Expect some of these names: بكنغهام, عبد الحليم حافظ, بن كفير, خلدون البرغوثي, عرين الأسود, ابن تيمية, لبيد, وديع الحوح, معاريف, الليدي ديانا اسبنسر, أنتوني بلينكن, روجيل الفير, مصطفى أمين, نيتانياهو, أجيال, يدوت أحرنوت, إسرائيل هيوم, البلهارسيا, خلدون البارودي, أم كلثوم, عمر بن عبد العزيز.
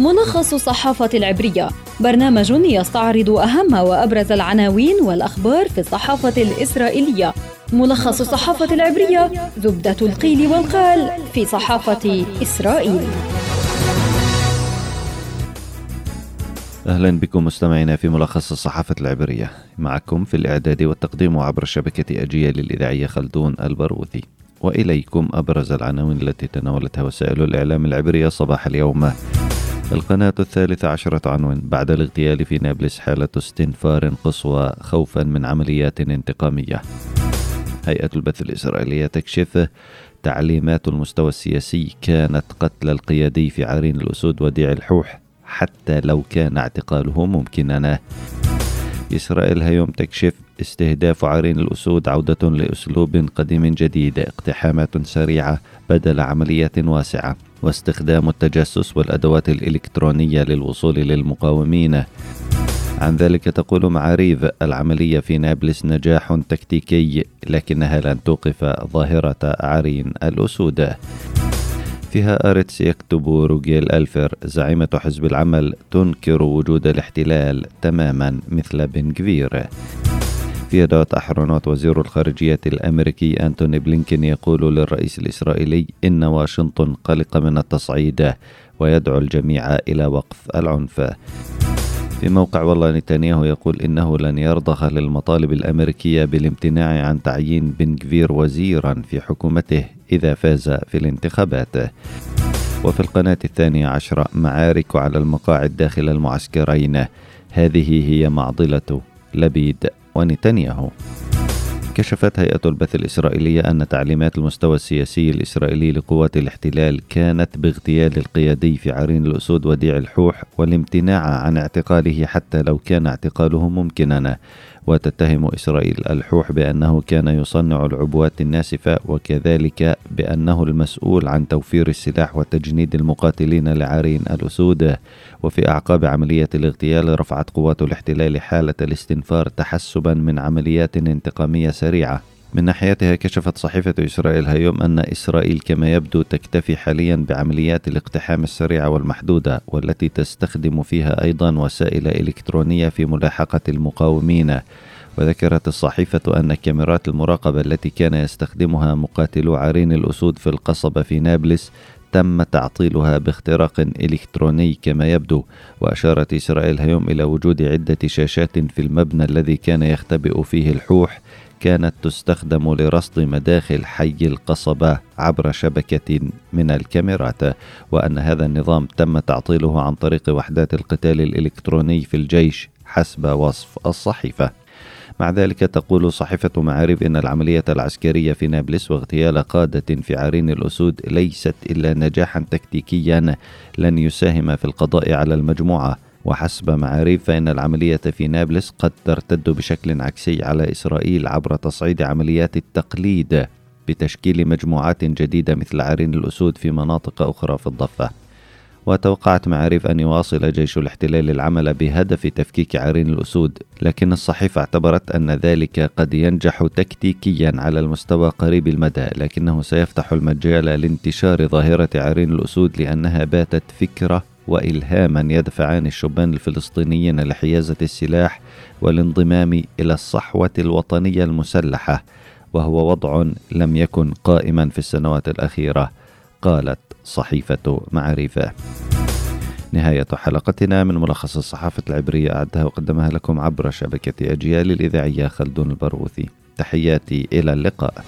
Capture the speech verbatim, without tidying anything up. ملخص الصحافة العبرية، برنامج يستعرض أهم وأبرز العناوين والأخبار في الصحافة الإسرائيلية. ملخص الصحافة العبرية، زبدة القيل والقال في صحافة إسرائيل. أهلا بكم مستمعينا في ملخص الصحافة العبرية، معكم في الإعداد والتقديم عبر شبكة أجيال الإذاعية خلدون البارودي، وإليكم أبرز العناوين التي تناولتها وسائل الإعلام العبرية صباح اليوم. القناة الثالثة عشرة عنوان: بعد الاغتيال في نابلس حالة استنفار قصوى خوفا من عمليات انتقامية. هيئة البث الإسرائيلية تكشف: تعليمات المستوى السياسي كانت قتل القيادي في عرين الأسود وديع الحوح حتى لو كان اعتقاله ممكننا. إسرائيل هيوم تكشف: استهداف عرين الأسود عودة لأسلوب قديم جديد، اقتحامات سريعة بدل عمليات واسعة، واستخدام التجسس والأدوات الإلكترونية للوصول للمقاومين. عن ذلك تقول معاريف: العملية في نابلس نجاح تكتيكي لكنها لن توقف ظاهرة عرين الأسود. فيها آرتس يكتب روجيل الفير: زعيمة حزب العمل تنكر وجود الاحتلال تماما مثل بن كفير. في يدوت أحرنوت: وزير الخارجية الأمريكي أنتوني بلينكن يقول للرئيس الإسرائيلي إن واشنطن قلقة من التصعيد ويدعو الجميع إلى وقف العنف. في موقع والله نيتانياهو يقول إنه لن يرضخ للمطالب الأمريكية بالامتناع عن تعيين بن كفير وزيرا في حكومته إذا فاز في الانتخابات. وفي القناة الثانية عشرة: معارك على المقاعد داخل المعسكرين، هذه هي معضلة لبيد ونيتانياهو. كشفت هيئة البث الإسرائيلية أن تعليمات المستوى السياسي الإسرائيلي لقوات الاحتلال كانت باغتيال القيادي في عرين الأسود وديع الحوح والامتناع عن اعتقاله حتى لو كان اعتقاله ممكنا. وتتهم إسرائيل الحوح بأنه كان يصنع العبوات الناسفة، وكذلك بأنه المسؤول عن توفير السلاح وتجنيد المقاتلين لعرين الأسود. وفي أعقاب عملية الاغتيال رفعت قوات الاحتلال حالة الاستنفار تحسبا من عمليات انتقامية سريعة. من ناحيتها كشفت صحيفة إسرائيل هيوم أن إسرائيل كما يبدو تكتفي حاليا بعمليات الاقتحام السريعة والمحدودة، والتي تستخدم فيها أيضا وسائل إلكترونية في ملاحقة المقاومين. وذكرت الصحيفة أن كاميرات المراقبة التي كان يستخدمها مقاتلو عرين الأسود في القصبة في نابلس تم تعطيلها باختراق إلكتروني كما يبدو. وأشارت إسرائيل هيوم إلى وجود عدة شاشات في المبنى الذي كان يختبئ فيه الحوح كانت تستخدم لرصد مداخل حي القصبة عبر شبكة من الكاميرات، وأن هذا النظام تم تعطيله عن طريق وحدات القتال الإلكتروني في الجيش حسب وصف الصحيفة. مع ذلك تقول صحيفة معارف إن العملية العسكرية في نابلس واغتيال قادة في عرين الأسود ليست إلا نجاحا تكتيكيا لن يساهم في القضاء على المجموعة. وحسب معاريف فإن العملية في نابلس قد ترتد بشكل عكسي على إسرائيل عبر تصعيد عمليات التقليد بتشكيل مجموعات جديدة مثل عرين الأسود في مناطق أخرى في الضفة. وتوقعت معارف أن يواصل جيش الاحتلال العمل بهدف تفكيك عرين الأسود، لكن الصحيفة اعتبرت أن ذلك قد ينجح تكتيكيا على المستوى قريب المدى، لكنه سيفتح المجال لانتشار ظاهرة عرين الأسود لأنها باتت فكرة وإلهاما يدفعان الشبان الفلسطينيين لحيازة السلاح والانضمام إلى الصحوة الوطنية المسلحة، وهو وضع لم يكن قائما في السنوات الأخيرة، قالت صحيفة معاريف. نهاية حلقتنا من ملخص الصحافة العبرية، أعدها وقدمها لكم عبر شبكة أجيال الإذاعية خلدون البرغوثي. تحياتي، إلى اللقاء.